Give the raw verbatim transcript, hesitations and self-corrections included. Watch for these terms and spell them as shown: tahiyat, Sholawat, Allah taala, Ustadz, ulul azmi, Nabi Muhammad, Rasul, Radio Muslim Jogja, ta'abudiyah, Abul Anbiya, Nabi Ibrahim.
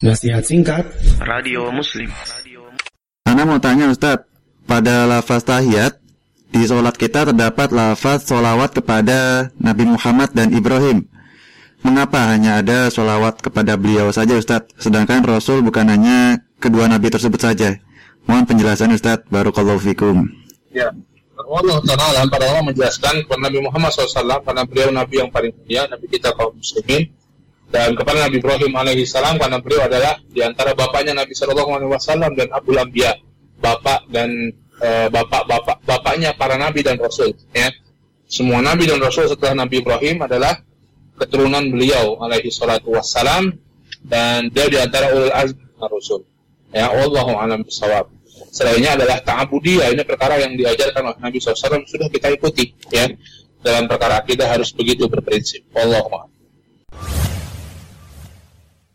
Nasihat singkat Radio Muslim. Ana mau tanya Ustaz, pada lafaz tahiyat di sholat kita terdapat lafaz sholawat kepada Nabi Muhammad dan Ibrahim. Mengapa hanya ada sholawat kepada beliau saja Ustaz, sedangkan Rasul bukan hanya kedua Nabi tersebut saja? Mohon penjelasan Ustaz, barakallahu fikum. Ya, Allah taala para ulama menjelaskan kepada Nabi Muhammad shallallahu alaihi wasallam karena beliau Nabi yang paling mulia, Nabi kita kaum muslimin. Dan kepada Nabi Ibrahim alaihissalam karena beliau adalah diantara bapaknya Nabi shallallahu alaihi wasallam dan Abul Anbiya, bapak dan e, bapak bapak bapaknya para Nabi dan Rasul. Ya. Semua Nabi dan Rasul setelah Nabi Ibrahim adalah keturunan beliau alaihissalam dan dia diantara ulul azmi Rasul. Ya, wallahu a'lam bishawab. Selainnya adalah ta'abudiyah, ini perkara yang diajarkan oleh Nabi shallallahu alaihi wasallam sudah kita ikuti. Ya, dalam perkara akidah harus begitu berprinsip. Wallahu a'lam.